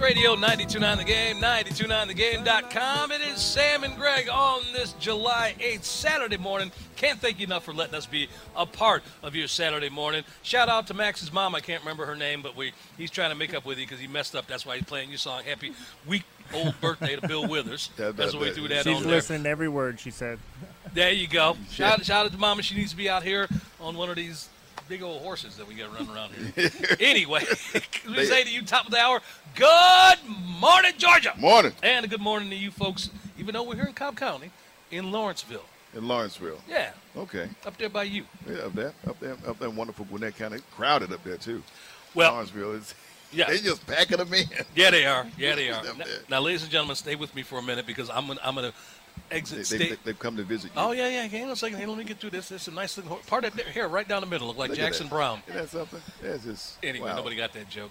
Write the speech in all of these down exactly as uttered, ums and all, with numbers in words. Radio ninety-two point nine The Game, ninety-two point nine the game dot com. It is Sam and Greg on this July eighth, Saturday morning. Can't thank you enough for letting us be a part of your Saturday morning. Shout out to Max's mom. I can't remember her name, but we he's trying to make up with you because he messed up. That's why he's playing your song, Happy Week Old Birthday to Bill Withers. That's that, what we do that she's on there. She's listening to every word she said. There you go. Shout, shout out to Mama. She needs to be out here on one of these big old horses that we got running around here. Anyway, we say to you, top of the hour, good morning, Georgia. Morning. And a good morning to you folks, even though we're here in Cobb County, in Lawrenceville. In Lawrenceville. Yeah. Okay. Up there by you. Yeah, up there. Up there. Up there in wonderful Gwinnett County. Crowded up there, too. Well, Lawrenceville is... Yeah. They just packing them in. Yeah, they are. Yeah, they are. Now, now, ladies and gentlemen, stay with me for a minute because I'm gonna, I'm going to... Exit they, they, they've come to visit you. Oh, yeah, yeah. Hang on a second. Hey, let me get through this. It's a nice little part of their hair right down the middle. Look like Look Jackson that. Brown. Isn't that something? That's just, anyway, wow. Nobody got that joke.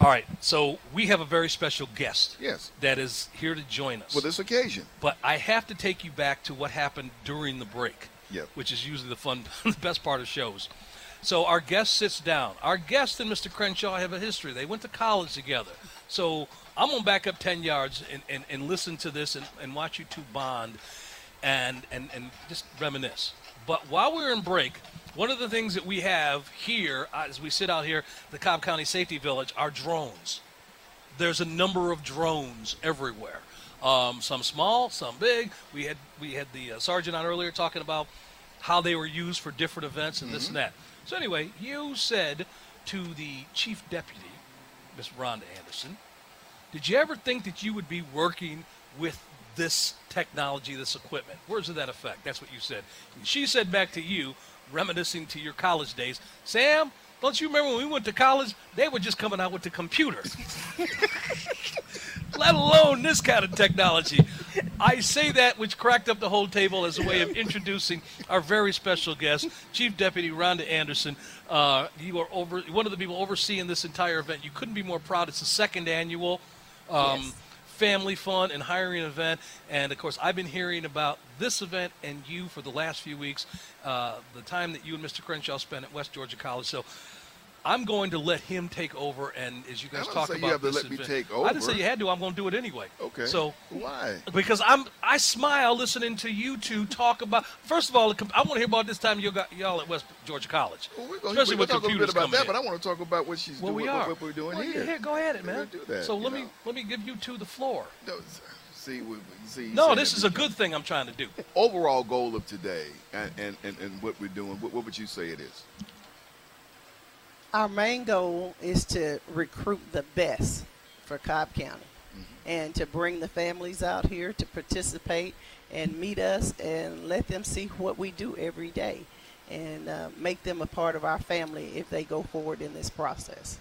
All right, so we have a very special guest. Yes. That is here to join us. For this occasion. But I have to take you back to what happened during the break, yep. Which is usually the fun, the best part of shows. So our guest sits down. Our guest and Mister Crenshaw have a history. They went to college together. So I'm going to back up ten yards and, and, and listen to this and, and watch you two bond and, and, and just reminisce. But while we're in break, one of the things that we have here as we sit out here, the Cobb County Safety Village, are drones. There's a number of drones everywhere, um, some small, some big. We had, we had the uh, sergeant on earlier talking about how they were used for different events and mm-hmm. this and that. So anyway, you said to the chief deputy, Miss Rhonda Anderson, did you ever think that you would be working with this technology, this equipment? Words of that effect. That's what you said. And she said back to you, reminiscing to your college days, Sam, don't you remember when we went to college? They were just coming out with the computer, let alone this kind of technology. I say that, which cracked up the whole table as a way of introducing our very special guest, Chief Deputy Rhonda Anderson. Uh, you are over one of the people overseeing this entire event. You couldn't be more proud. It's the second annual um, yes. family fun and hiring event. And, of course, I've been hearing about this event and you for the last few weeks, uh, the time that you and Mister Crenshaw spent at West Georgia College. So I'm going to let him take over, and as you guys talk about this, I didn't say you have to let me take over. I didn't say you had to. I'm going to do it anyway. Okay. So why? Because I'm I smile listening to you two talk about. First of all, I want to hear about this time you got y'all at West Georgia College, well, we, especially we with computers coming in. We're going to talk a bit about that, but I want to talk about what she's well, doing. We are. What we're doing well, here. Yeah, go ahead, it, man. Do that, so let know. me let me give you two the floor. No, see, we, see, no this is a good thing I'm trying to do. Overall goal of today and and, and, and what we're doing. What, what would you say it is? Our main goal is to recruit the best for Cobb County mm-hmm. and to bring the families out here to participate and meet us and let them see what we do every day and uh, make them a part of our family if they go forward in this process.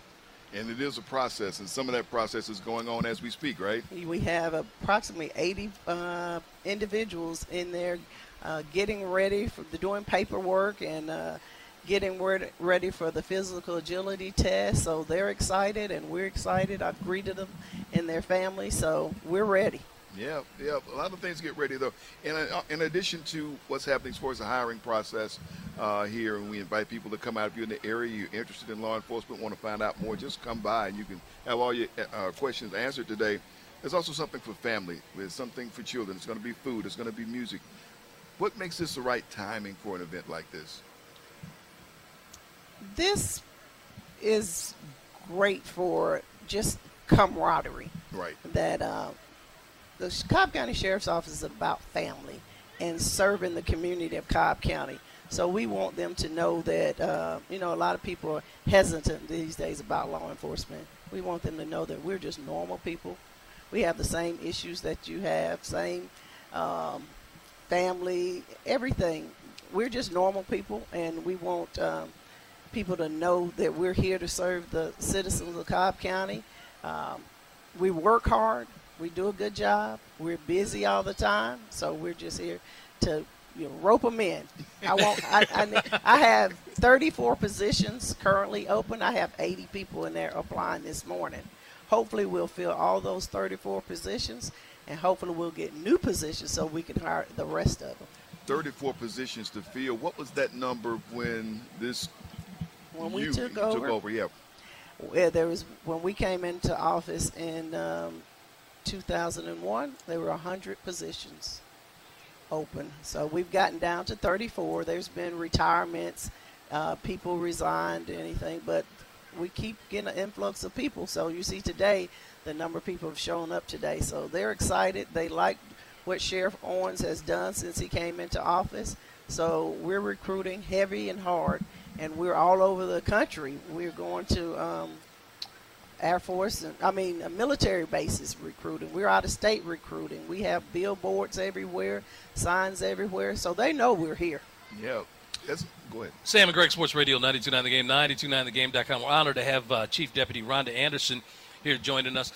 And it is a process, and some of that process is going on as we speak, right? We have approximately eighty uh, individuals in there uh, getting ready for the, doing paperwork and uh, getting ready for the physical agility test. So they're excited and we're excited. I've greeted them and their family, so we're ready. Yeah, yeah, a lot of things get ready, though. And in, in addition to what's happening as far as the hiring process uh, here, and we invite people to come out. If you're in the area, you're interested in law enforcement, want to find out more, just come by, and you can have all your uh, questions answered today. There's also something for family. There's something for children. It's going to be food. It's going to be music. What makes this the right timing for an event like this? This is great for just camaraderie. Right. That uh, the Cobb County Sheriff's Office is about family and serving the community of Cobb County. So we want them to know that, uh, you know, a lot of people are hesitant these days about law enforcement. We want them to know that we're just normal people. We have the same issues that you have, same um, family, everything. We're just normal people, and we want um, people to know that we're here to serve the citizens of Cobb County. Um, we work hard. We do a good job. We're busy all the time, so we're just here to, you know, rope them in. I want. I, I, I have thirty-four positions currently open. I have eighty people in there applying this morning. Hopefully, we'll fill all those thirty-four positions, and hopefully, we'll get new positions so we can hire the rest of them. thirty-four positions to fill. What was that number when this? When we you took over. Took over, yeah. Yeah, there was when we came into office in um, two thousand one. There were one hundred positions open, so we've gotten down to thirty-four. There's been retirements, uh, people resigned, anything, but we keep getting an influx of people. So you see today, the number of people have shown up today. So they're excited. They like what Sheriff Owens has done since he came into office. So we're recruiting heavy and hard. And we're all over the country. We're going to um, Air Force, and, I mean, a military bases recruiting. We're out of state recruiting. We have billboards everywhere, signs everywhere. So they know we're here. Yeah. That's, go ahead. Sam and Greg, Sports Radio, ninety-two point nine The Game, ninety-two point nine the game dot com. We're honored to have uh, Chief Deputy Rhonda Anderson here joining us.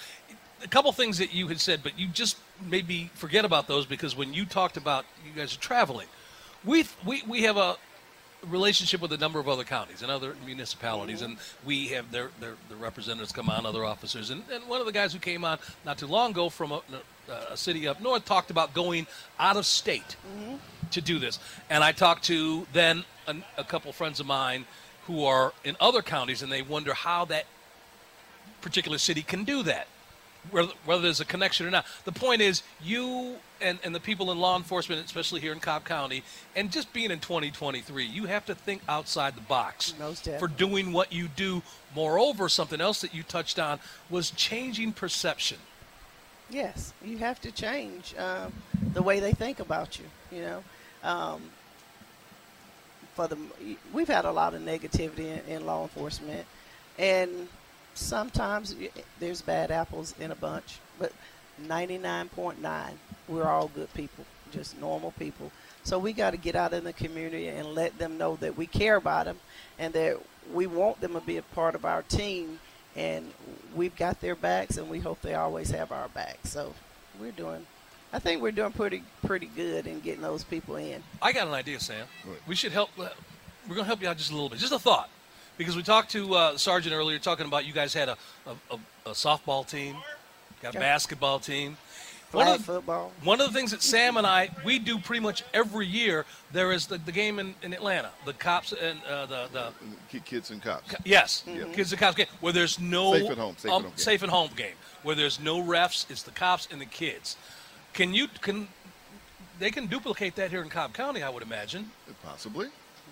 A couple things that you had said, but you just maybe forget about those because when you talked about you guys are traveling, We've, we we have a relationship with a number of other counties and other municipalities, mm-hmm. and we have their, their, their representatives come on, other officers. And, and one of the guys who came on not too long ago from a, a city up north talked about going out of state mm-hmm. to do this. And I talked to then a, a couple friends of mine who are in other counties, and they wonder how that particular city can do that, whether, whether there's a connection or not. The point is you and, and the people in law enforcement, especially here in Cobb County, and just being in twenty twenty-three, you have to think outside the box for doing what you do. Moreover, something else that you touched on was changing perception. Yes, you have to change um, the way they think about you, you know. Um, for the, we've had a lot of negativity in, in law enforcement, and sometimes there's bad apples in a bunch, but ninety-nine point nine, we're all good people, just normal people. So we got to get out in the community and let them know that we care about them and that we want them to be a part of our team, and we've got their backs, and we hope they always have our backs. So we're doing, I think we're doing pretty pretty good in getting those people in. I got an idea, Sam. We should help. We're going to help you out just a little bit. Just a thought. Because we talked to uh, Sergeant earlier, talking about you guys had a, a, a softball team, got a basketball team. One of, football. One of the things that Sam and I, we do pretty much every year, there is the, the game in, in Atlanta, the cops and uh, the, the – Kids and Cops. Co- yes, mm-hmm. Kids and Cops game, where there's no – Safe at home. Safe, um, at home safe at home game. Where there's no refs, it's the cops and the kids. Can you – can they can duplicate that here in Cobb County, I would imagine. Possibly.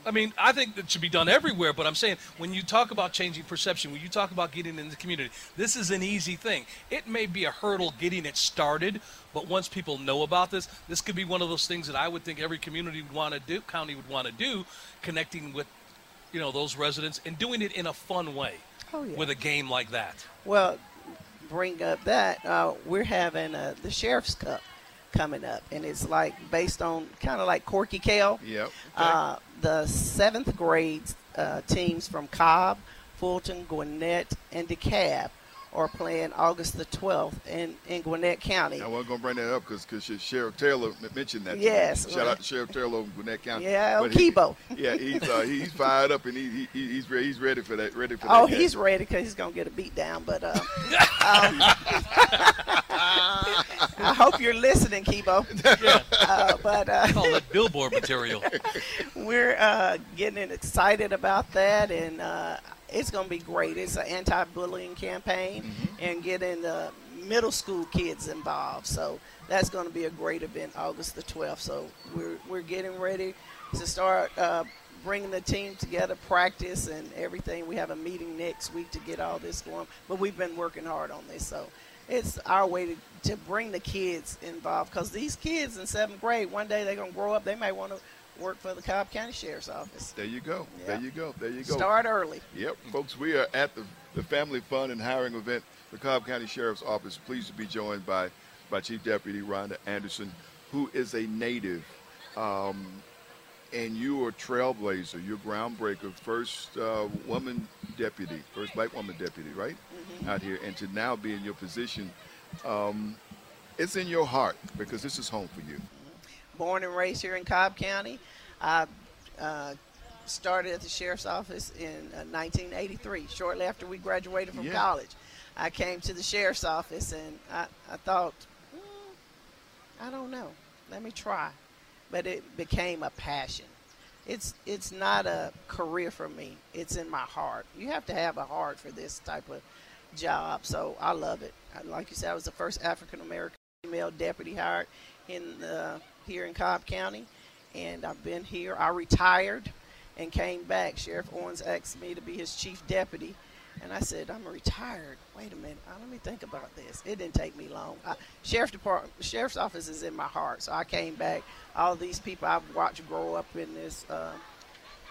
I mean, I think that should be done everywhere, but I'm saying when you talk about changing perception, when you talk about getting in the community, this is an easy thing. It may be a hurdle getting it started, but once people know about this, this could be one of those things that I would think every community would want to do, county would want to do, connecting with, you know, those residents and doing it in a fun way. Oh, yeah. With a game like that. Well, bring up that, uh, we're having uh, the Sheriff's Cup coming up, and it's like based on kind of like Corky Kale. Yep. Okay. Uh, the seventh grade uh, teams from Cobb, Fulton, Gwinnett, and DeKalb are playing August the twelfth in, in Gwinnett County. I wasn't going to bring that up because Sheriff Taylor mentioned that. Yes. Shout out to Sheriff Taylor over Gwinnett County. Yeah, Okibo. He, yeah, he's uh, he's fired up, and he, he he's re- he's ready for that. Ready for oh, that he's game. ready because he's going to get a beat down. But uh, um, I hope you're listening, Kibo. Yeah. Uh, but uh, call that billboard material. We're uh, getting excited about that, and uh, it's going to be great. It's an anti-bullying campaign, mm-hmm. and getting the middle school kids involved. So that's going to be a great event, August the twelfth. So we're we're getting ready to start uh, bringing the team together, practice and everything. We have a meeting next week to get all this going, but we've been working hard on this. So it's our way to, to bring the kids involved, because these kids in seventh grade, one day they're going to grow up. They may want to work for the Cobb County Sheriff's Office. There you go. Yep. There you go. There you go. Start early. Yep. Folks, we are at the, the Family Fun and Hiring event, the Cobb County Sheriff's Office. Pleased to be joined by, by Chief Deputy Rhonda Anderson, who is a native. Um, and you are a trailblazer. You're a groundbreaker. First uh, woman deputy, first black woman deputy, right? Mm-hmm. Out here. And to now be in your position, um, it's in your heart, because this is home for you. Born and raised here in Cobb County. I uh, started at the Sheriff's Office in uh, nineteen eighty-three, shortly after we graduated from yeah. college. I came to the Sheriff's Office, and I, I thought, mm, I don't know, let me try. But it became a passion. It's it's not a career for me. It's in my heart. You have to have a heart for this type of job, so I love it. Like you said, I was the first African-American female deputy hired in the, here in Cobb County, and I've been here. I retired and came back. Sheriff Owens asked me to be his chief deputy, and I said, I'm retired. Wait a minute. Let me think about this. It didn't take me long. I, Sheriff's Department, Sheriff's Office is in my heart, so I came back. All these people I've watched grow up in this uh,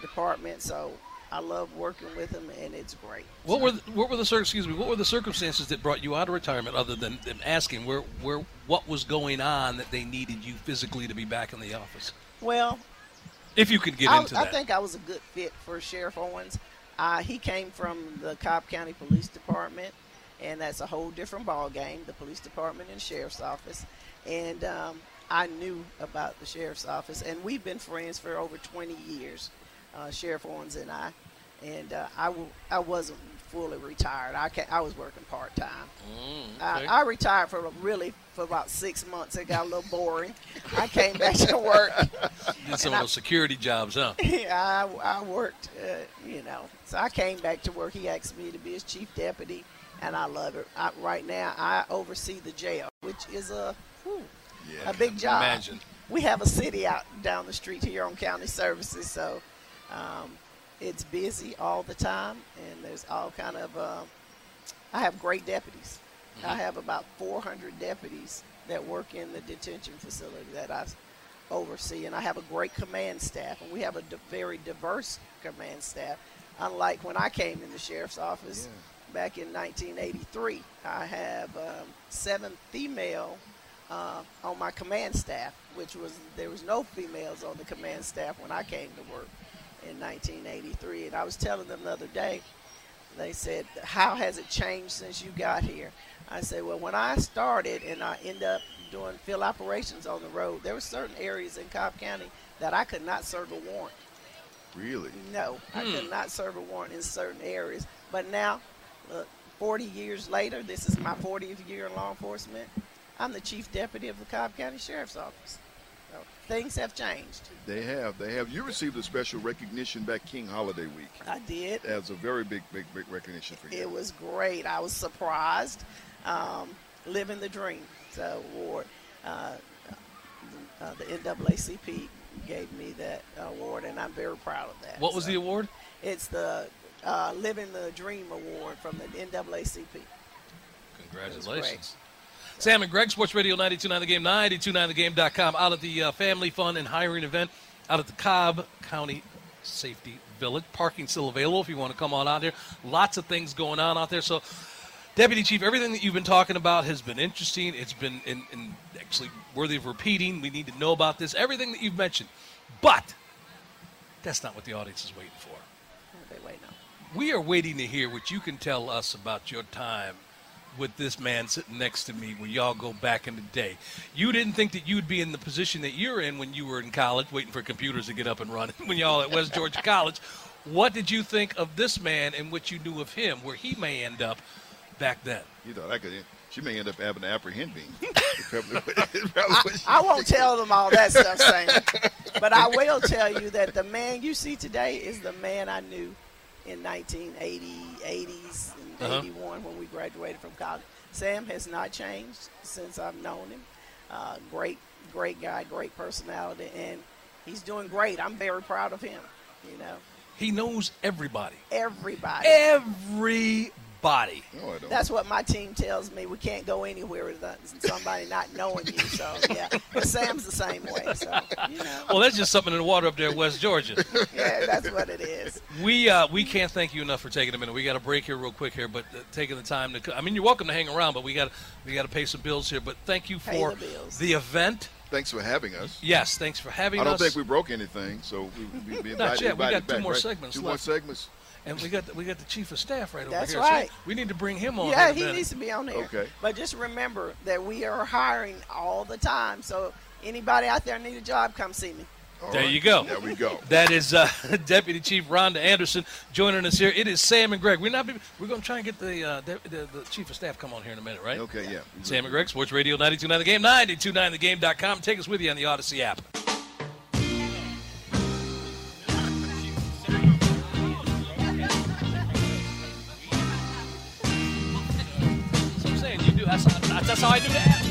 department, so I love working with them, and it's great. What so. were the, what were the excuse me What were the circumstances that brought you out of retirement, other than them asking where where what was going on that they needed you physically to be back in the office? Well, if you could get I, into I that, I think I was a good fit for Sheriff Owens. Uh, he came from the Cobb County Police Department, and that's a whole different ball game, the police department and sheriff's office. And um, I knew about the sheriff's office, and we've been friends for over twenty years, uh, Sheriff Owens and I. And uh, I, w I wasn't fully retired. I, ca I was working part-time. Mm, okay. I, I retired for really for about six months. It got a little boring. I came back to work. Did some of those security jobs, huh? Yeah, I, I worked, uh, you know. So I came back to work. He asked me to be his chief deputy, and I love it. I, right now, I oversee the jail, which is a, whew, yeah, a big job. Imagine. We have a city out down the street here on county services, so... Um, it's busy all the time, and there's all kind of uh, I have great deputies. Mm-hmm. I have about four hundred deputies that work in the detention facility that I oversee, and I have a great command staff, and we have a d very diverse command staff. Unlike when I came in the sheriff's office yeah. back in nineteen eighty-three, I have um, seven female uh, on my command staff, which was there was no females on the command staff when I came to work in nineteen eighty-three. And I was telling them the other day, they said, how has it changed since you got here? I said, well, when I started and I ended up doing field operations on the road, there were certain areas in Cobb County that I could not serve a warrant. Really? No, hmm. I could not serve a warrant in certain areas. But now, look, forty years later, this is my fortieth year in law enforcement, I'm the chief deputy of the Cobb County Sheriff's Office. Things have changed. They have. They have. You received a special recognition back King Holiday Week. I did. That was a very big, big, big recognition for you. It was great. I was surprised. Um, living the Dream award. Uh, uh, the N double A C P gave me that award, and I'm very proud of that. What was so, the award? It's the uh, Living the Dream award from the N double A C P. Congratulations. Sam and Greg, Sports Radio ninety-two point nine The Game, ninety-two point nine the game dot com, out at the uh, Family Fun and Hiring event out at the Cobb County Safety Village. Parking still available if you want to come on out there. Lots of things going on out there. So, Deputy Chief, everything that you've been talking about has been interesting. It's been in, in actually worthy of repeating. We need to know about this, everything that you've mentioned. But that's not what the audience is waiting for. They wait now. We are waiting to hear what you can tell us about your time with this man sitting next to me when y'all go back in the day. You didn't think that you'd be in the position that you're in when you were in college, waiting for computers to get up and running, when y'all at West Georgia College. What did you think of this man and what you knew of him, where he may end up back then? You thought I could She may end up having to apprehend me. I, I won't tell them all that stuff, Sam. But I will tell you that the man you see today is the man I knew in nineteen eighty, eighties, and uh-huh. eighty-one when we graduated from college. Sam has not changed since I've known him. Uh, great, great guy, great personality, and he's doing great. I'm very proud of him, you know. He knows everybody. Everybody. Everybody. Body. No, I don't. That's what my team tells me. We can't go anywhere without somebody not knowing you. So, yeah. But Sam's the same way. So, you know. Well, that's just something in the water up there in West Georgia. Yeah, that's what it is. We uh, we can't thank you enough for taking a minute. We got a break here real quick here, but uh, taking the time to – I mean, you're welcome to hang around, but we got we got to pay some bills here. But thank you for the, the event. Thanks for having us. Yes, thanks for having us. I don't us. think we broke anything, so we, we invited not yet. We got two back, more right? segments Two left. more segments. And we got the, we got the chief of staff right That's over here. That's right. So we need to bring him on. Yeah, he needs to be on there. Okay. But just remember that we are hiring all the time. So anybody out there need a job, come see me. All there right. you go. There we go. That is uh, Deputy Chief Rhonda Anderson joining us here. It is Sam and Greg. We're not. Be, we're going to try and get the, uh, the, the the chief of staff come on here in a minute, right? Okay. Yeah. yeah. Sam and Greg, Sports Radio ninety-two point nine The Game, ninety-two point nine the game dot com. Take us with you on the Odyssey app. That's how I do that.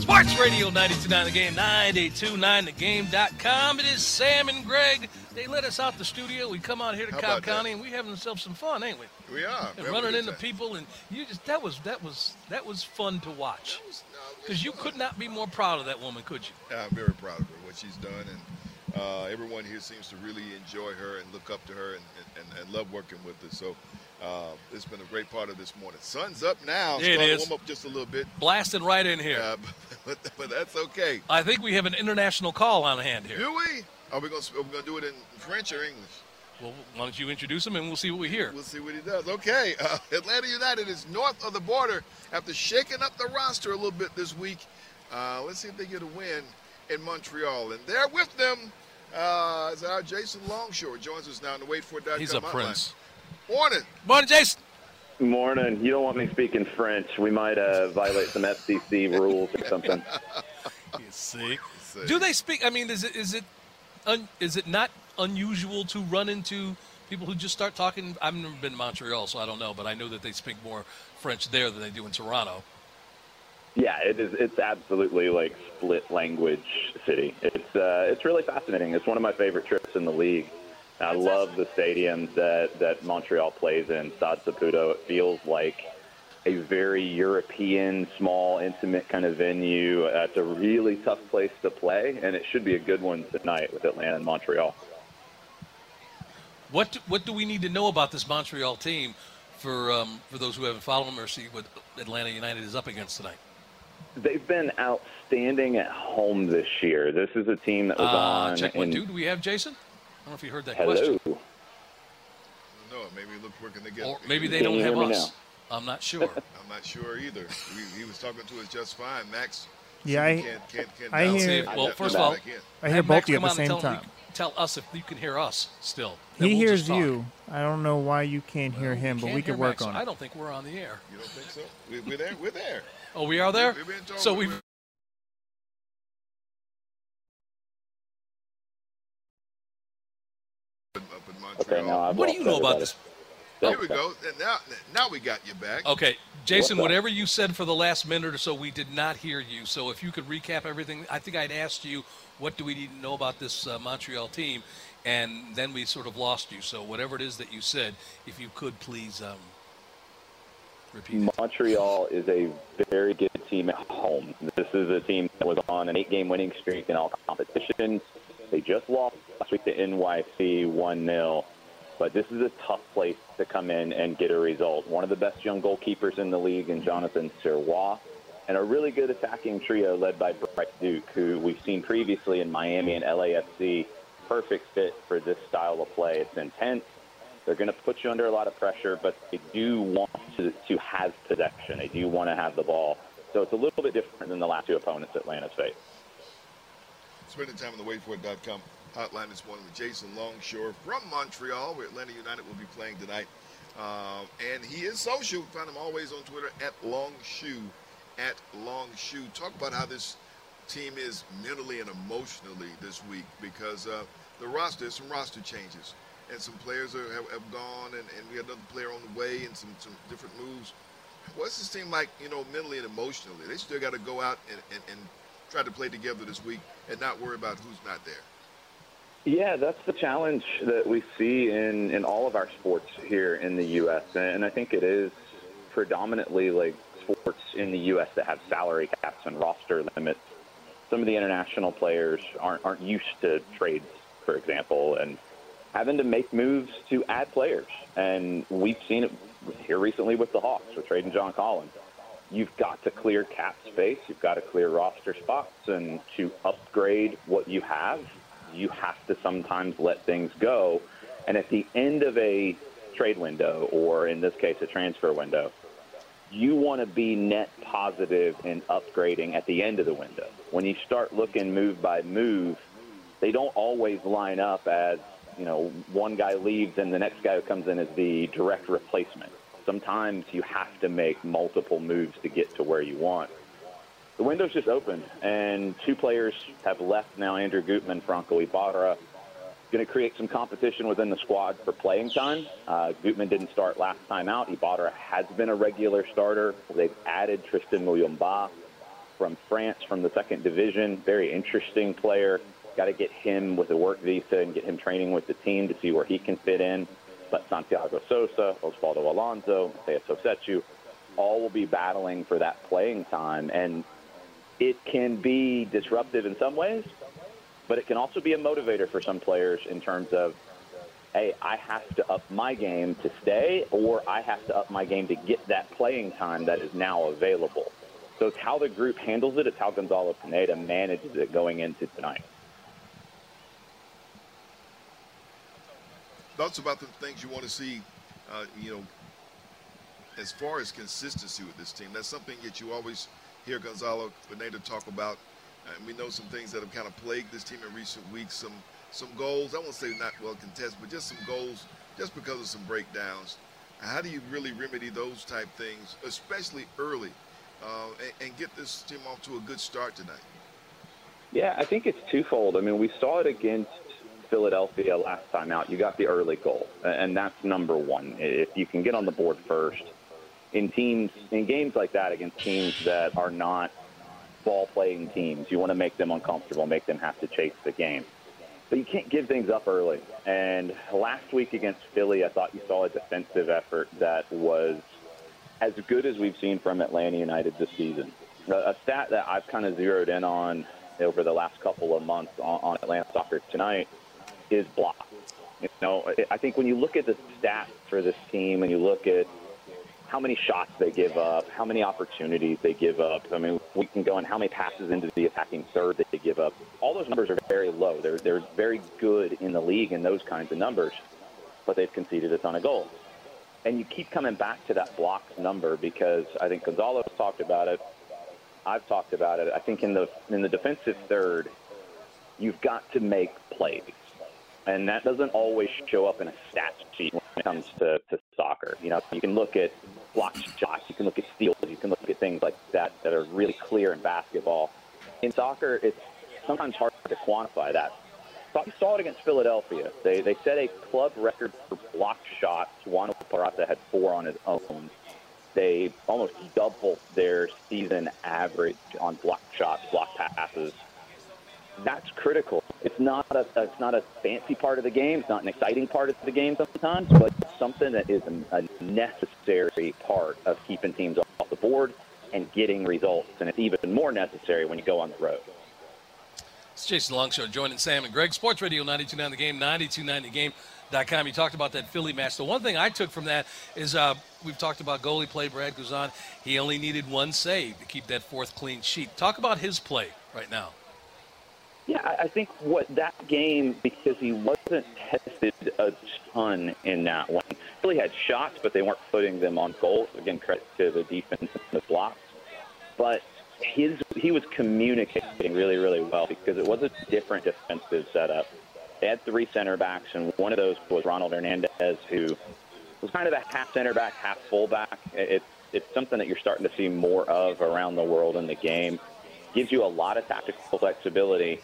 Sports Radio ninety-two point nine The Game, ninety-two point nine the game dot com. It is Sam and Greg. They let us out the studio. We come out here to how Cobb County, that? and we having ourselves some fun, ain't we? We are. And running into time. people, and you just that was that was that was fun to watch. Because no, you could not be more proud of that woman, could you? I'm very proud of her, what she's done, and uh, everyone here seems to really enjoy her and look up to her and and, and love working with her. So. Uh, it's been a great part of this morning. Sun's up now. It is. Warm up just a little bit. Blasting right in here. Uh, but, but that's okay. I think we have an international call on hand here. Do we? Are we going to do it in French or English? Well, why don't you introduce him and we'll see what we hear. We'll see what he does. Okay. Uh, Atlanta United is north of the border after shaking up the roster a little bit this week. Uh, let's see if they get a win in Montreal. And there with them uh, is our Jason Longshore. Joins us now in the Wait For It dot com. He's a prince. Morning. Morning, Jason. Morning. You don't want me speaking French. We might uh, violate some F C C rules or something. You see. Do they speak? I mean, is it is it un, is it not unusual to run into people who just start talking? I've never been to Montreal, so I don't know, but I know that they speak more French there than they do in Toronto. Yeah, it is. It's absolutely like split language city. It's uh, it's really fascinating. It's one of my favorite trips in the league. I love the stadium that, that Montreal plays in, Stade Saputo. It feels like a very European, small, intimate kind of venue. Uh, it's a really tough place to play, and it should be a good one tonight with Atlanta and Montreal. What do, what do we need to know about this Montreal team for um, for those who haven't followed them or see what Atlanta United is up against tonight? They've been outstanding at home this year. This is a team that was uh, on. Check one, two. Do we have Jason? I don't know if you heard that Hello. question. No, maybe look, we're going to get. Or maybe they don't have us. Now? I'm not sure. I'm not sure either. We, he was talking to us just fine, Max. Yeah, I, can't, can't, can't I hear. Well, first of all, I hear both of you at the same tell, time. Tell us if you can hear us still. He we'll hears you. I don't know why you can't well, hear him, we but we can work Max. on it. I don't think we're on the air. You don't think so? we, we're there. We're there. Oh, we are there. We've been so we've. Okay, what do you know about this? Oh, here we go. Now, now we got you back. Okay, Jason, whatever you said for the last minute or so, we did not hear you. So if you could recap everything, I think I'd asked you, what do we need to know about this uh, Montreal team? And then we sort of lost you. So whatever it is that you said, if you could please um, repeat it. Montreal is a very good team at home. This is a team that was on an eight-game winning streak in all competitions. They just lost last week to N Y C one nil, but this is a tough place to come in and get a result. One of the best young goalkeepers in the league in Jonathan Sirwa, and a really good attacking trio led by Bryce Duke, who we've seen previously in Miami and L A F C. Perfect fit for this style of play. It's intense. They're going to put you under a lot of pressure, but they do want to, to have possession. They do want to have the ball. So it's a little bit different than the last two opponents Atlanta's faced. Spending time on the wait for it dot com hotline this morning with Jason Longshore from Montreal, where Atlanta United will be playing tonight Um, and he is social. Find him always on Twitter at Longshoe, at Longshoe. Talk about how this team is mentally and emotionally this week, because uh, the roster, some roster changes, and some players are, have, have gone, and, and we have another player on the way, and some, some different moves. What's this team like, you know, mentally and emotionally? They still got to go out and, and, and try to play together this week and not worry about who's not there. Yeah, that's the challenge that we see in, in all of our sports here in the U S, and I think it is predominantly like sports in the U S that have salary caps and roster limits. Some of the international players aren't, aren't used to trades, for example, and having to make moves to add players. And we've seen it here recently with the Hawks, with trading John Collins. You've got to clear cap space. You've got to clear roster spots, and to upgrade what you have, you have to sometimes let things go. And at the end of a trade window, or in this case, a transfer window, you want to be net positive in upgrading at the end of the window. When you start looking move by move, they don't always line up as, you know, one guy leaves and the next guy who comes in is the direct replacement. Sometimes you have to make multiple moves to get to where you want. The window's just opened, and two players have left now. Andrew Gutmann, Franco Ibarra, going to create some competition within the squad for playing time. Uh, Gutmann didn't start last time out. Ibarra has been a regular starter. They've added Tristan Mouyomba from France, from the second division. Very interesting player. Got to get him with a work visa and get him training with the team to see where he can fit in. But Santiago Sosa, Osvaldo Alonso, Matheus Rossetto, all will be battling for that playing time. And it can be disruptive in some ways, but it can also be a motivator for some players in terms of, hey, I have to up my game to stay, or I have to up my game to get that playing time that is now available. So it's how the group handles it. It's how Gonzalo Pineda manages it going into tonight. Thoughts about the things you want to see, uh, you know, as far as consistency with this team? That's something that you always hear Gonzalo Pineda talk about. And we know some things that have kind of plagued this team in recent weeks, some some goals. I won't say not well contested, but just some goals just because of some breakdowns. How do you really remedy those type things, especially early, uh, and, and get this team off to a good start tonight? Yeah, I think it's twofold. I mean, we saw it against Philadelphia last time out. You got the early goal, and that's number one. If you can get on the board first in teams, in games like that against teams that are not ball-playing teams, you want to make them uncomfortable, make them have to chase the game. But you can't give things up early. And last week against Philly, I thought you saw a defensive effort that was as good as we've seen from Atlanta United this season. A stat that I've kind of zeroed in on over the last couple of months on, on Atlanta Soccer Tonight is block. You know, I think when you look at the stats for this team and you look at how many shots they give up, how many opportunities they give up, I mean, we can go on how many passes into the attacking third that they give up. All those numbers are very low. They're, they're very good in the league in those kinds of numbers, but they've conceded a ton of goals. And you keep coming back to that block number because I think Gonzalo's talked about it. I've talked about it. I think in the in the defensive third, you've got to make plays. And that doesn't always show up in a stat sheet when it comes to, to soccer. You know, you can look at block shots, you can look at steals, you can look at things like that that are really clear in basketball. In soccer, it's sometimes hard to quantify that. So you saw it against Philadelphia. They they set a club record for block shots. Juan Parra had four on his own. They almost doubled their season average on block shots, block passes. That's critical. It's not a it's not a fancy part of the game. It's not an exciting part of the game sometimes, but it's something that is a necessary part of keeping teams off the board and getting results. And it's even more necessary when you go on the road. It's Jason Longshore joining Sam and Greg. Sports Radio ninety-two point nine The Game, ninety-two point nine the game dot com. You talked about that Philly match. The one thing I took from that is uh, we've talked about goalie play, Brad Guzan. He only needed one save to keep that fourth clean sheet. Talk about his play right now. Yeah, I think what that game, because he wasn't tested a ton in that one. He really had shots, but they weren't putting them on goal. Again, credit to the defense and the blocks. But his he was communicating really, really well because it was a different defensive setup. They had three center backs, and one of those was Ronald Hernandez, who was kind of a half center back, half fullback. It's it's something that you're starting to see more of around the world in the game. Gives you a lot of tactical flexibility,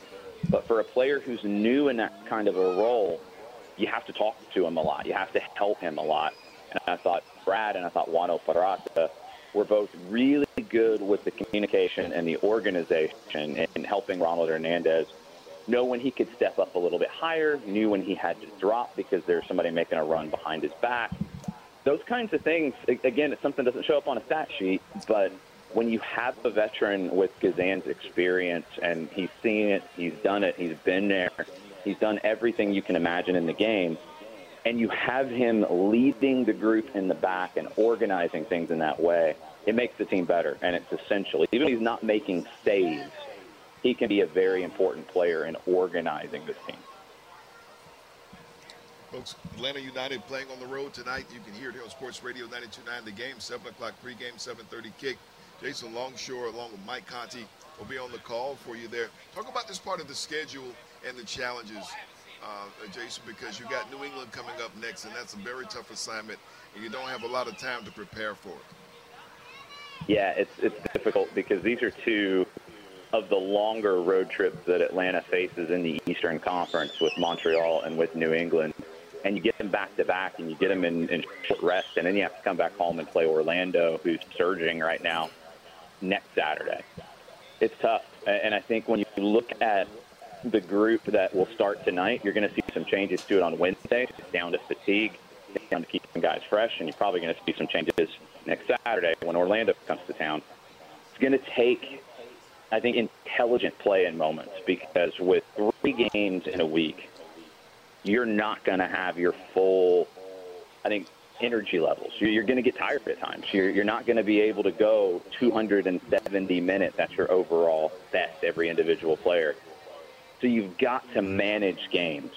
but for a player who's new in that kind of a role, you have to talk to him a lot. You have to help him a lot. And I thought Brad and I thought Juan Parra were both really good with the communication and the organization and helping Ronald Hernandez know when he could step up a little bit higher, knew when he had to drop because there's somebody making a run behind his back. Those kinds of things, again, it's something that doesn't show up on a stat sheet, but when you have a veteran with Guzan's experience and he's seen it, he's done it, he's been there, he's done everything you can imagine in the game, and you have him leading the group in the back and organizing things in that way, it makes the team better, and it's essential. Even if he's not making saves, he can be a very important player in organizing this team. Folks, Atlanta United playing on the road tonight. You can hear it here on Sports Radio ninety-two point nine The Game, seven o'clock pregame, seven thirty kick. Jason Longshore, along with Mike Conti, will be on the call for you there. Talk about this part of the schedule and the challenges, uh, Jason, because you got New England coming up next, and that's a very tough assignment, and you don't have a lot of time to prepare for it. Yeah, it's it's difficult because these are two of the longer road trips that Atlanta faces in the Eastern Conference with Montreal and with New England. And you get them back-to-back, and you get them in, in short rest, and then you have to come back home and play Orlando, who's surging right now, next Saturday. It's tough, and I think when you look at the group that will start tonight, you're going to see some changes to it on Wednesday, down to fatigue, down to keep some guys fresh, and you're probably going to see some changes next Saturday when Orlando comes to town. It's going to take, I think, intelligent play in moments, because with three games in a week, you're not going to have your full, I think, energy levels. You're going to get tired at times. You're, you're not going to be able to go two hundred seventy minutes. That's your overall best, every individual player. So you've got to manage games.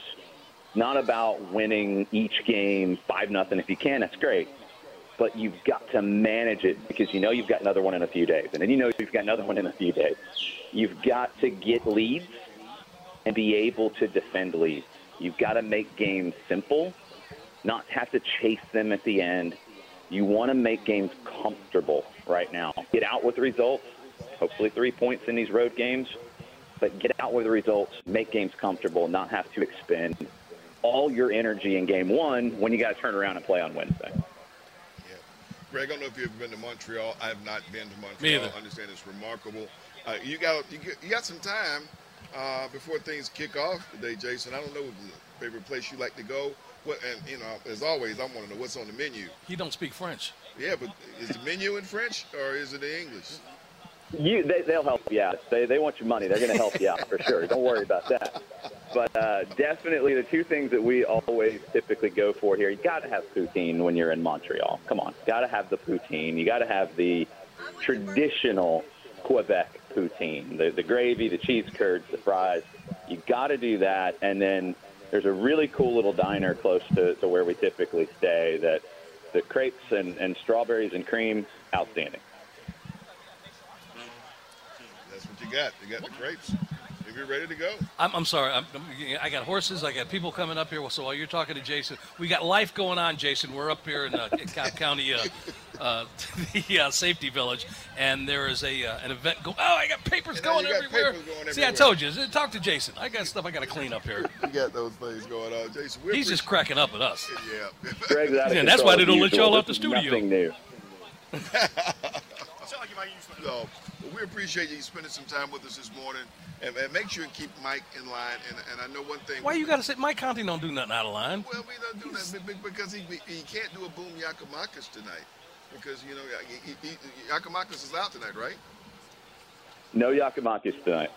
Not about winning each game five nothing. If you can, that's great. But you've got to manage it because you know you've got another one in a few days. And then you know you've got another one in a few days. You've got to get leads and be able to defend leads. You've got to make games simple, not have to chase them at the end. You want to make games comfortable right now. Get out with results, hopefully three points in these road games, but get out with the results, make games comfortable, not have to expend all your energy in game one when you got to turn around and play on Wednesday. Yeah. Greg, I don't know if you've ever been to Montreal. I have not been to Montreal. Me either. I understand it's remarkable. Uh, you got you, you got some time. Uh, before things kick off today, Jason, I don't know the favorite place you like to go. What, and, you know, as always, I want to know what's on the menu. He don't speak French. Yeah, but is the menu in French or is it in English? You, they, they'll help you out. They, they want your money. They're going to help you out for sure. Don't worry about that. But uh, definitely the two things that we always typically go for here, you got to have poutine when you're in Montreal. Come on. Got to have the poutine. You got to have the traditional Quebec poutine, the, the gravy, the cheese curds, the fries. You got to do that. And then there's a really cool little diner close to, to where we typically stay that the crepes and, and strawberries and cream, outstanding. That's what you got. You got the crepes. If you're ready to go. I'm, I'm sorry. I'm, I got horses. I got people coming up here. So while you're talking to Jason, we got life going on, Jason. We're up here in, uh, in Cobb County, uh, uh, the uh, Safety Village, and there is a uh, an event going. Oh, I got papers going, got everywhere. Papers going everywhere. See, I told you. Talk to Jason. I got stuff I got to clean up here. You got those things going on, Jason. We're He's just cracking up at us. Yeah. Greg's out of and that's why they don't let y'all out the studio. Nothing new. No, we appreciate you spending some time with us this morning, and, and make sure you keep Mike in line. And, and I know one thing. Why you got to say Mike Conti don't do nothing out of line? Well, we don't do He's... that because he he can't do a boom Yakimakis tonight because you know he, he, Yakimakis is out tonight, right? No Yakimakis tonight.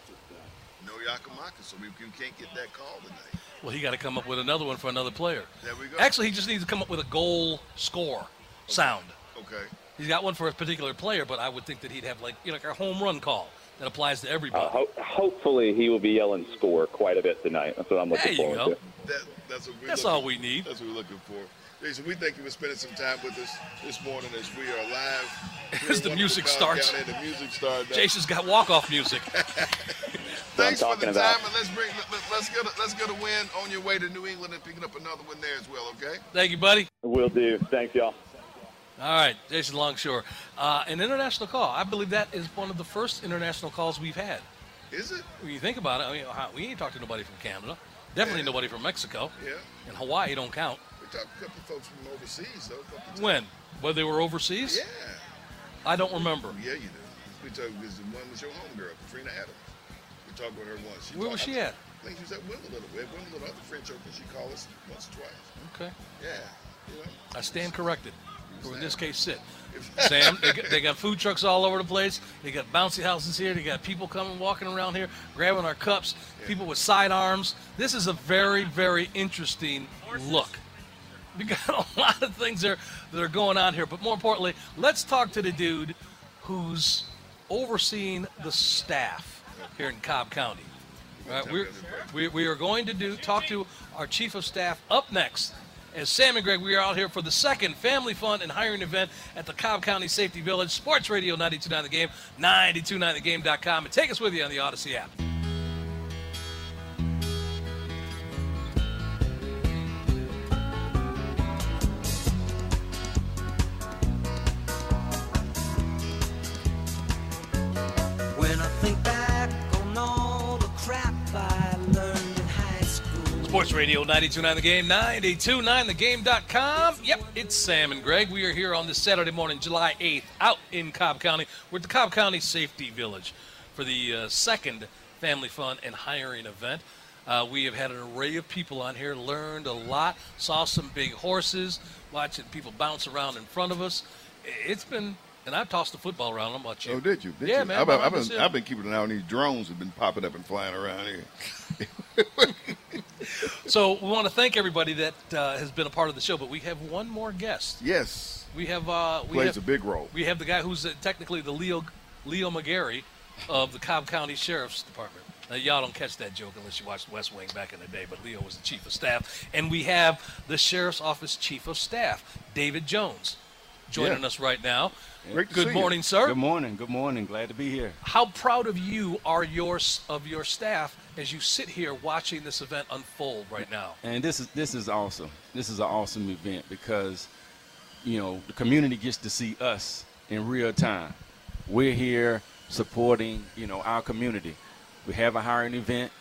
No Yakimakis, so we can't get that call tonight. Well, he got to come up with another one for another player. There we go. Actually, he just needs to come up with a goal score okay. sound. Okay. He's got one for a particular player, but I would think that he'd have, like, you know, like a home run call that applies to everybody. Uh, ho- hopefully he will be yelling score quite a bit tonight. That's what I'm looking forward to. There you go. That, that's what we're that's looking, all we need. That's what we're looking for. Jason, we thank you for spending some time with us this morning as we are live. As the music starts. County, the music starts. Jason's got walk-off music. Thanks for the about. time, and let's bring let, let's get a, let's get a win on your way to New England and picking up another one there as well. Okay. Thank you, buddy. Will do. Thanks, y'all. All right, Jason Longshore, uh, an international call. I believe that is one of the first international calls we've had. Is it? When you think about it, I mean, we ain't talked to nobody from Canada. Definitely yeah. nobody from Mexico. Yeah. And Hawaii don't count. We talked to a couple of folks from overseas, though. When? When they were overseas? Yeah. I don't remember. Yeah, you do. We talked because the one was your homegirl, Katrina Adams. We talked with her once. She Where was she at? I think she was at Wimbledon. We had Wimbledon at the French Open. She called us once or twice. Okay. Yeah. You know, I stand corrected. Or in this case, sit. Sam, they got, they got food trucks all over the place. They got bouncy houses here. They got people coming, walking around here, grabbing our cups, yeah. people with sidearms. This is a very, very interesting look. We got a lot of things there that are going on here. But more importantly, let's talk to the dude who's overseeing the staff here in Cobb County. All right, we're, we, we are going to do talk to our chief of staff up next. As Sam and Greg, we are out here for the second Family Fun and Hiring event at the Cobb County Safety Village. Sports Radio ninety-two point nine The Game, ninety-two point nine the game dot com. And take us with you on the Odyssey app. Sports Radio ninety-two point nine The Game, ninety-two point nine the game dot com. Yep, it's Sam and Greg. We are here on this Saturday morning, July eighth, out in Cobb County. We're at the Cobb County Safety Village for the uh, second Family Fun and Hiring event. Uh, we have had an array of people on here, learned a lot, saw some big horses, watching people bounce around in front of us. It's been, and I've tossed the football around. How about you? Oh, did you? Did yeah, you? man. I've, I've, been, I've been keeping an eye on these drones that have been popping up and flying around here. So we want to thank everybody that uh, has been a part of the show, but we have one more guest. Yes, we have. Uh, we plays have, a big role. We have the guy who's uh, technically the Leo Leo McGarry of the Cobb County Sheriff's Department. Now, y'all don't catch that joke unless you watched West Wing back in the day, but Leo was the chief of staff, and we have the Sheriff's Office chief of staff, David Jones, joining yeah. us right now. Great to Good see morning, you. sir. Good morning. Good morning. Glad to be here. How proud of you are your of your staff as you sit here watching this event unfold right now? And this is this is awesome. This is an awesome event because, you know, the community gets to see us in real time. We're here supporting, you know, our community. We have a hiring event.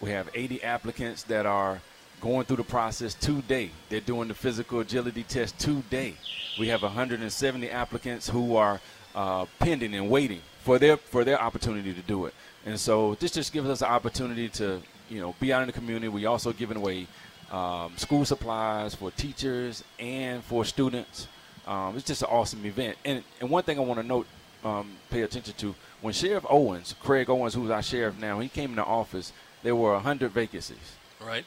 We have eighty applicants that are going through the process today. They're doing the physical agility test today. We have one hundred seventy applicants who are uh, pending and waiting for their for their opportunity to do it. And so this just gives us an opportunity to, you know, be out in the community. We also giving away um, school supplies for teachers and for students. Um, it's just an awesome event. And and one thing I want to note, um, pay attention to, when Sheriff Owens, Craig Owens, who's our sheriff now, he came into office, there were one hundred vacancies. Right.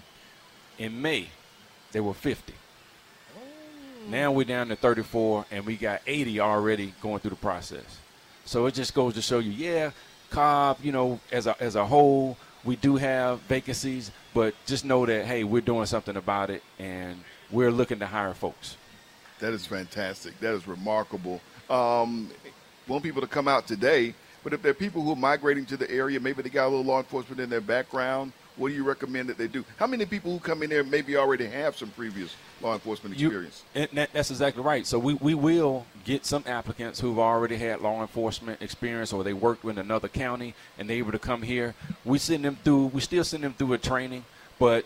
In May, there were fifty. Now we're down to thirty-four, and we got eighty already going through the process. So it just goes to show you, yeah, Cobb, you know, as a, as a whole, we do have vacancies, but just know that, hey, we're doing something about it, and we're looking to hire folks. That is fantastic. That is remarkable. Um, want people to come out today, but if there are people who are migrating to the area, maybe they got a little law enforcement in their background, what do you recommend that they do? How many people who come in there maybe already have some previous law enforcement experience? You, and that, that's exactly right. So we, we will get some applicants who've already had law enforcement experience or they worked in another county and they were to come here. We send them through, we still send them through a training, but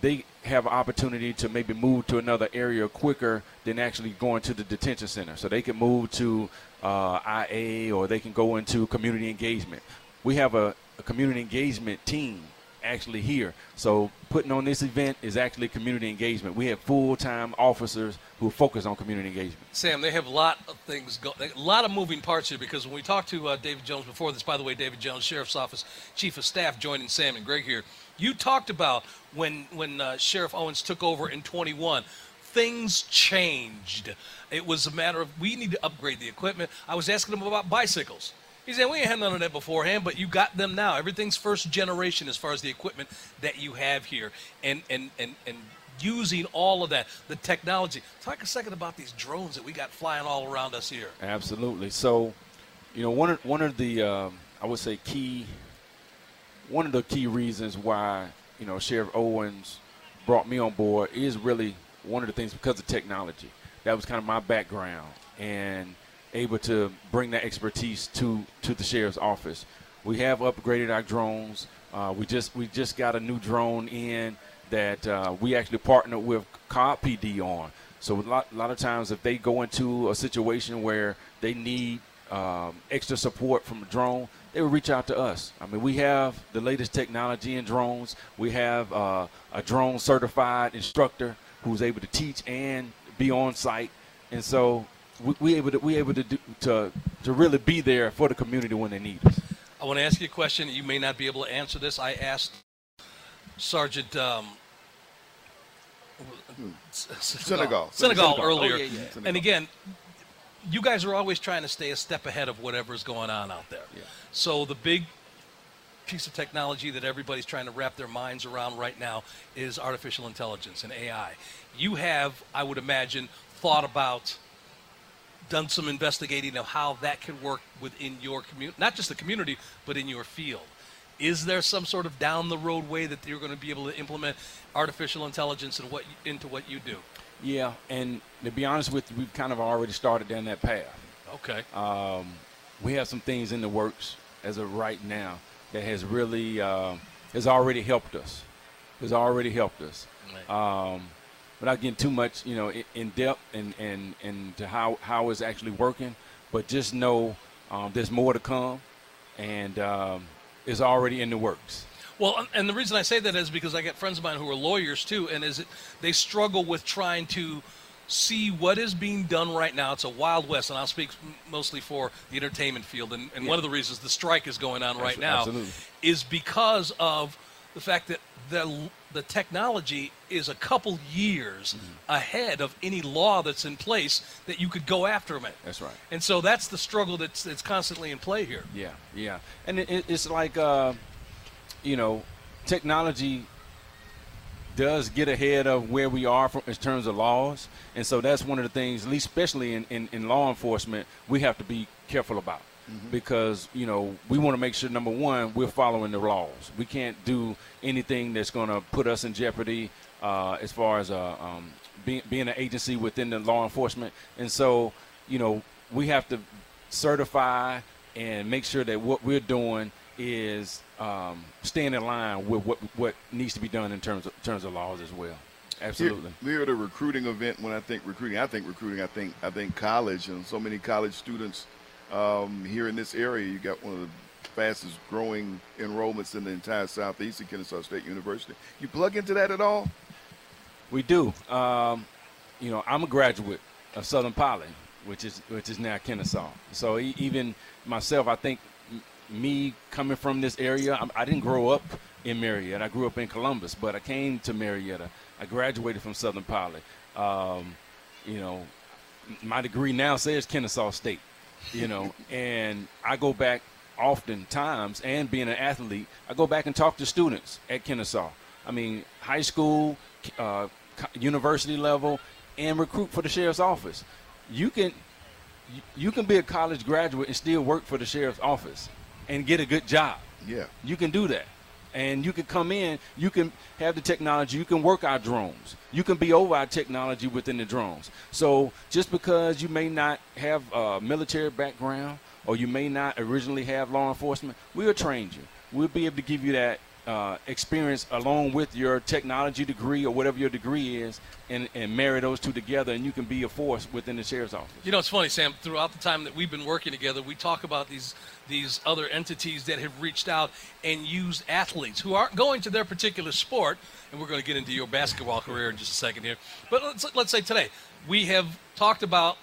they have an opportunity to maybe move to another area quicker than actually going to the detention center. So they can move to uh, I A or they can go into community engagement. We have a, a community engagement team actually here. So putting on this event is actually community engagement. We have full-time officers who focus on community engagement. Sam, they have a lot of things, go, a lot of moving parts here because when we talked to uh, David Jones before this, by the way, David Jones, Sheriff's Office Chief of Staff, joining Sam and Greg here, you talked about when, when uh, Sheriff Owens took over in twenty-one, things changed. It was a matter of we need to upgrade the equipment. I was asking him about bicycles. He said, we ain't had none of that beforehand, but you got them now. Everything's first generation as far as the equipment that you have here. And and, and, and using all of that, the technology. Talk a second about these drones that we got flying all around us here. Absolutely. So, you know, one of, one of the, um, I would say, key, one of the key reasons why, you know, Sheriff Owens brought me on board is really one of the things because of technology. That was kind of my background, and able to bring that expertise to, to the sheriff's office. We have upgraded our drones. Uh, we just we just got a new drone in that uh, we actually partnered with Cobb P D on. So a lot, a lot of times if they go into a situation where they need um, extra support from a drone, they will reach out to us. I mean, we have the latest technology in drones. We have uh, a drone certified instructor who's able to teach and be on site. And so we, we able to we able to, do, to to really be there for the community when they need us. I want to ask you a question. You may not be able to answer this. I asked Sergeant um, Senegal. Senegal, Senegal earlier. Oh, yeah, yeah. Senegal. And again, you guys are always trying to stay a step ahead of whatever's going on out there. Yeah. So the big piece of technology that everybody's trying to wrap their minds around right now is artificial intelligence and A I. You have, I would imagine, thought about, done some investigating of how that can work within your community, not just the community, but in your field. Is there some sort of down the road way that you're going to be able to implement artificial intelligence and what into what you do? Yeah, and to be honest with you, we've kind of already started down that path. Okay. Um, we have some things in the works as of right now that has really uh, has already helped us. Has already helped us. Right. Um, Without getting too much, you know, in depth and and and to how how it's actually working, but just know um, there's more to come, and um, it's already in the works. Well, and the reason I say that is because I got friends of mine who are lawyers too, and is it, they struggle with trying to see what is being done right now. It's a wild west, and I'll speak mostly for the entertainment field. And, and yeah. one of the reasons the strike is going on right now Absolutely. is because of the fact that the the technology is a couple years mm-hmm. ahead of any law that's in place that you could go after them at. That's right. And so that's the struggle that's, that's constantly in play here. Yeah, yeah. And it, it's like, uh, you know, technology does get ahead of where we are from, in terms of laws. And so that's one of the things, at least especially in, in, in law enforcement, we have to be careful about. Mm-hmm. Because, you know, we want to make sure, number one, we're following the laws. We can't do anything that's going to put us in jeopardy uh, as far as uh, um, being, being an agency within the law enforcement. And so, you know, we have to certify and make sure that what we're doing is um, staying in line with what what needs to be done in terms of, in terms of laws as well. Absolutely. We are at a recruiting event. When I think recruiting, I think recruiting, I think, I think college, and so many college students Um, here in this area. You got one of the fastest growing enrollments in the entire Southeast at Kennesaw State University. You plug into that at all? We do. Um, you know, I'm a graduate of Southern Poly, which is which is now Kennesaw. So e even myself, I think me coming from this area, I'm, I didn't grow up in Marietta. I grew up in Columbus, but I came to Marietta. I graduated from Southern Poly. Um, you know, my degree now says Kennesaw State. You know, and I go back oftentimes, and being an athlete, I go back and talk to students at Kennesaw. I mean, high school, uh, university level, and recruit for the sheriff's office. You can, you can be a college graduate and still work for the sheriff's office and get a good job. Yeah, you can do that. And you can come in, you can have the technology, you can work our drones. You can be over our technology within the drones. So just because you may not have a military background or you may not originally have law enforcement, we'll train you. We'll be able to give you that uh, experience along with your technology degree or whatever your degree is, and, and marry those two together, and you can be a force within the sheriff's office. You know, it's funny, Sam, throughout the time that we've been working together, we talk about these these other entities that have reached out and used athletes who aren't going to their particular sport, and we're going to get into your basketball career in just a second here. But let's, let's say today we have talked about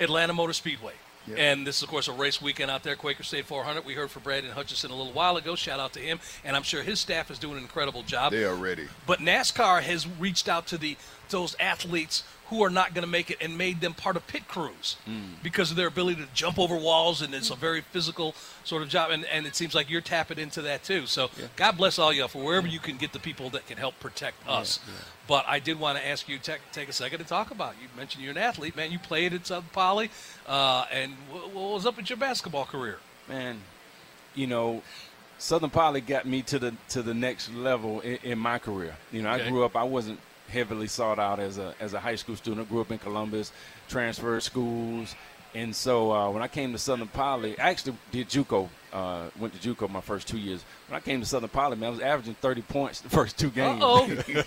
Atlanta Motor Speedway. Yep. And this is, of course, a race weekend out there, Quaker State four hundred. We heard from Brandon Hutchinson a little while ago. Shout out to him. And I'm sure his staff is doing an incredible job. They are ready. But NASCAR has reached out to the those athletes who are not going to make it, and made them part of pit crews mm. because of their ability to jump over walls, and it's a very physical sort of job, and, and it seems like you're tapping into that too. So yeah. God bless all y'all for wherever you can get the people that can help protect us. Yeah, yeah. But I did want to ask you to take a second to talk about it. You mentioned you're an athlete, man. You played at Southern Poly, uh, and what was up with your basketball career? Man, you know, Southern Poly got me to the to the next level in, in my career. You know, okay. I grew up, I wasn't heavily sought out as a as a high school student. I grew up in Columbus, transferred schools, and so uh, when I came to Southern Poly, I actually did JUCO. Uh, went to JUCO my first two years. When I came to Southern Poly, man, I was averaging thirty points the first two games. Uh-oh.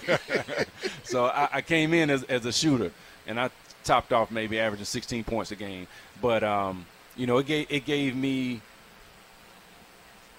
So I, I came in as as a shooter, and I topped off maybe averaging sixteen points a game. But um, you know, it gave it gave me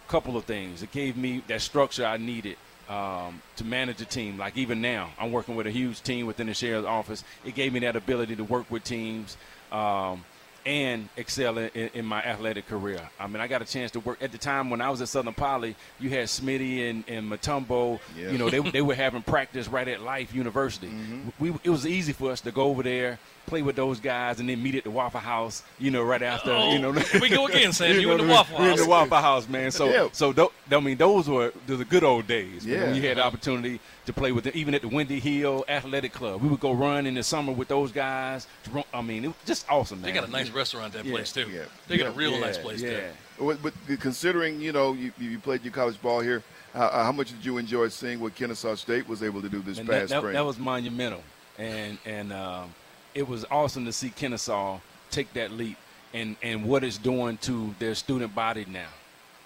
a couple of things. It gave me that structure I needed. Um, to manage a team, like even now, I'm working with a huge team within the sheriff's office. It gave me that ability to work with teams um, and excel in, in my athletic career. I mean, I got a chance to work. At the time when I was at Southern Poly, you had Smitty and, and Matumbo. Yeah. You know, they, they were having practice right at Life University. Mm-hmm. We It was easy for us to go over there, play with those guys, and then meet at the Waffle House, you know, right after. Oh, you know, here we go again, Sam. You, you know, in the Waffle House. We're in the Waffle House, man. So, yeah. so th- I mean, those were, those were good old days. Yeah. When we had the opportunity to play with them, even at the Windy Hill Athletic Club. We would go run in the summer with those guys. I mean, it was just awesome, man. They got a nice restaurant at that yeah. place, too. Yeah. They got yeah. a real yeah. nice place, yeah. too. But considering, you know, you, you played your college ball here, how, how much did you enjoy seeing what Kennesaw State was able to do this and past that, that, spring? That was monumental. And, and, um, it was awesome to see Kennesaw take that leap and, and what it's doing to their student body now.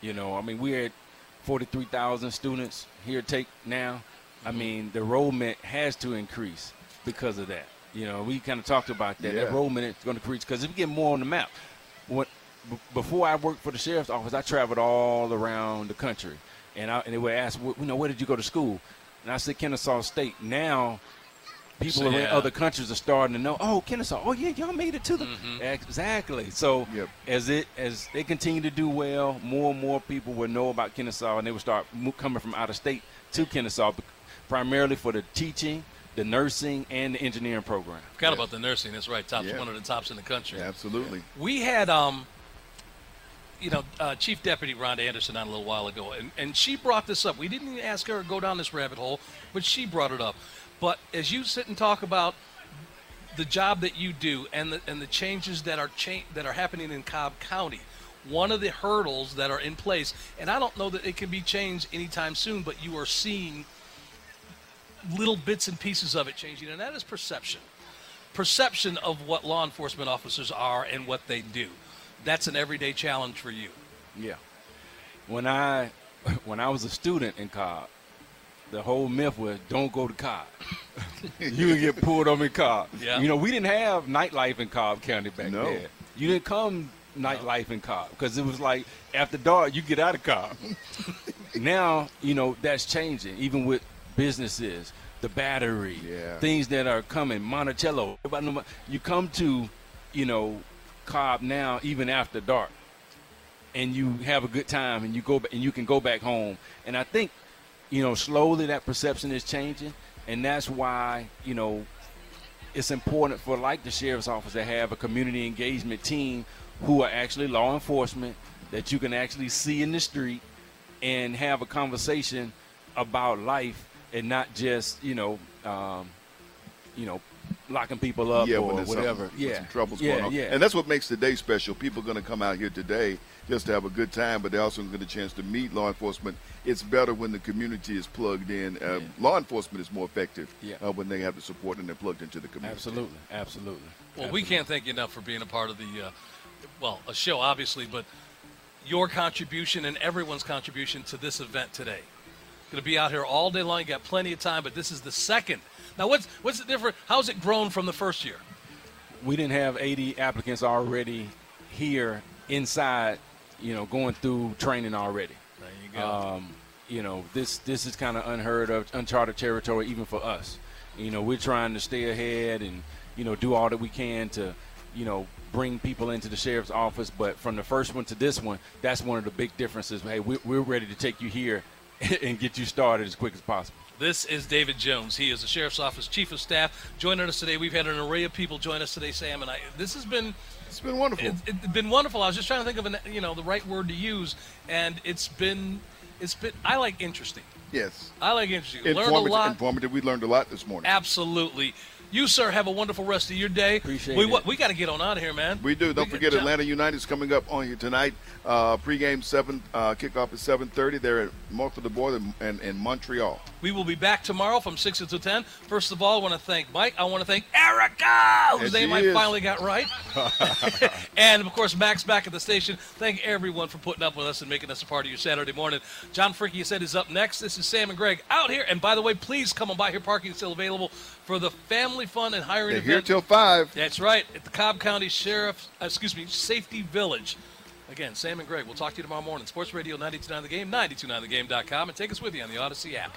You know, I mean, we're at forty-three thousand students here take now. Mm-hmm. I mean, the enrollment has to increase because of that. You know, we kind of talked about that. Yeah. That enrollment is going to increase because if you get more on the map. When, b- before I worked for the sheriff's office, I traveled all around the country. And, I, and they would ask, well, you know, where did you go to school? And I said Kennesaw State. Now – people so, in yeah. other countries are starting to know, oh, Kennesaw, oh, yeah, y'all made it to the mm-hmm. – exactly. So yep. as it as they continue to do well, more and more people will know about Kennesaw, and they will start coming from out of state to Kennesaw, primarily for the teaching, the nursing, and the engineering program. Forgot yeah. about the nursing. That's right. Tops, yeah. one of the tops in the country. Yeah, absolutely. We had um, – you know, uh, Chief Deputy Rhonda Anderson on a little while ago, and, and she brought this up. We didn't even ask her to go down this rabbit hole, but she brought it up. But as you sit and talk about the job that you do and the and the changes that are cha- that are happening in Cobb County, one of the hurdles that are in place, and I don't know that it can be changed anytime soon, but you are seeing little bits and pieces of it changing, and that is perception. Perception of what law enforcement officers are and what they do. That's an everyday challenge for you. Yeah. When I when I was a student in Cobb, the whole myth was, don't go to Cobb. You would get pulled over in Cobb. Yeah. You know, we didn't have nightlife in Cobb County back no. then. You didn't come nightlife no. in Cobb because it was like after dark, you get out of Cobb. Now, you know, that's changing, even with businesses, the Battery, yeah. things that are coming, Monticello. You come to, you know, Cobb now, even after dark, and you have a good time and you go and you can go back home. And I think, you know, slowly that perception is changing, and that's why, you know, it's important for, like, the sheriff's office to have a community engagement team who are actually law enforcement that you can actually see in the street and have a conversation about life and not just, you know, um, you know, locking people up yeah, or whatever. Some, yeah, some trouble's yeah, going on. Yeah. And that's what makes today special. People are going to come out here today just to have a good time, but they also get a chance to meet law enforcement. It's better when the community is plugged in. Uh, yeah. Law enforcement is more effective yeah. uh, when they have the support and they're plugged into the community. Absolutely, absolutely. Well, absolutely. We can't thank you enough for being a part of the, uh, well, a show obviously, but your contribution and everyone's contribution to this event today. Going to be out here all day long. You got plenty of time, but this is the second. Now, what's what's the difference? How's it grown from the first year? We didn't have eighty applicants already here inside. You know, going through training already. There you go. Um, you know, this this is kind of unheard of, uncharted territory, even for us. You know, we're trying to stay ahead and, you know, do all that we can to, you know, bring people into the sheriff's office. But from the first one to this one, that's one of the big differences. Hey, we're, we're ready to take you here and get you started as quick as possible. This is David Jones. He is the Sheriff's Office Chief of Staff. Joining us today, we've had an array of people join us today, Sam, and I. This has been... It's been wonderful. It's it, been wonderful. I was just trying to think of an, you know, the right word to use, and it's been, it's been. I like interesting. Yes. I like interesting. Informative, learned a lot. Informative. We learned a lot this morning. Absolutely. You, sir, have a wonderful rest of your day. Appreciate we, it. We, we got to get on out of here, man. We do. Don't we forget, Atlanta United is coming up on you tonight. Uh, pregame seven, uh, kickoff at seven thirty. They're at Marco Du Bois and, and, and Montreal. We will be back tomorrow from six to ten. First of all, I want to thank Mike. I want to thank Erica, whose name I finally got right. And, of course, Max back at the station. Thank everyone for putting up with us and making us a part of your Saturday morning. John Fricke, you said, is up next. This is Sam and Greg out here. And, by the way, please come on by here. Parking is still available for the family fun and hiring. They're event. Here till five. That's right, at the Cobb County Sheriff's, uh, excuse me, Safety Village. Again, Sam and Greg, we'll talk to you tomorrow morning. Sports Radio ninety-two point nine The Game, ninety-two point nine the game dot com, and take us with you on the Odyssey app.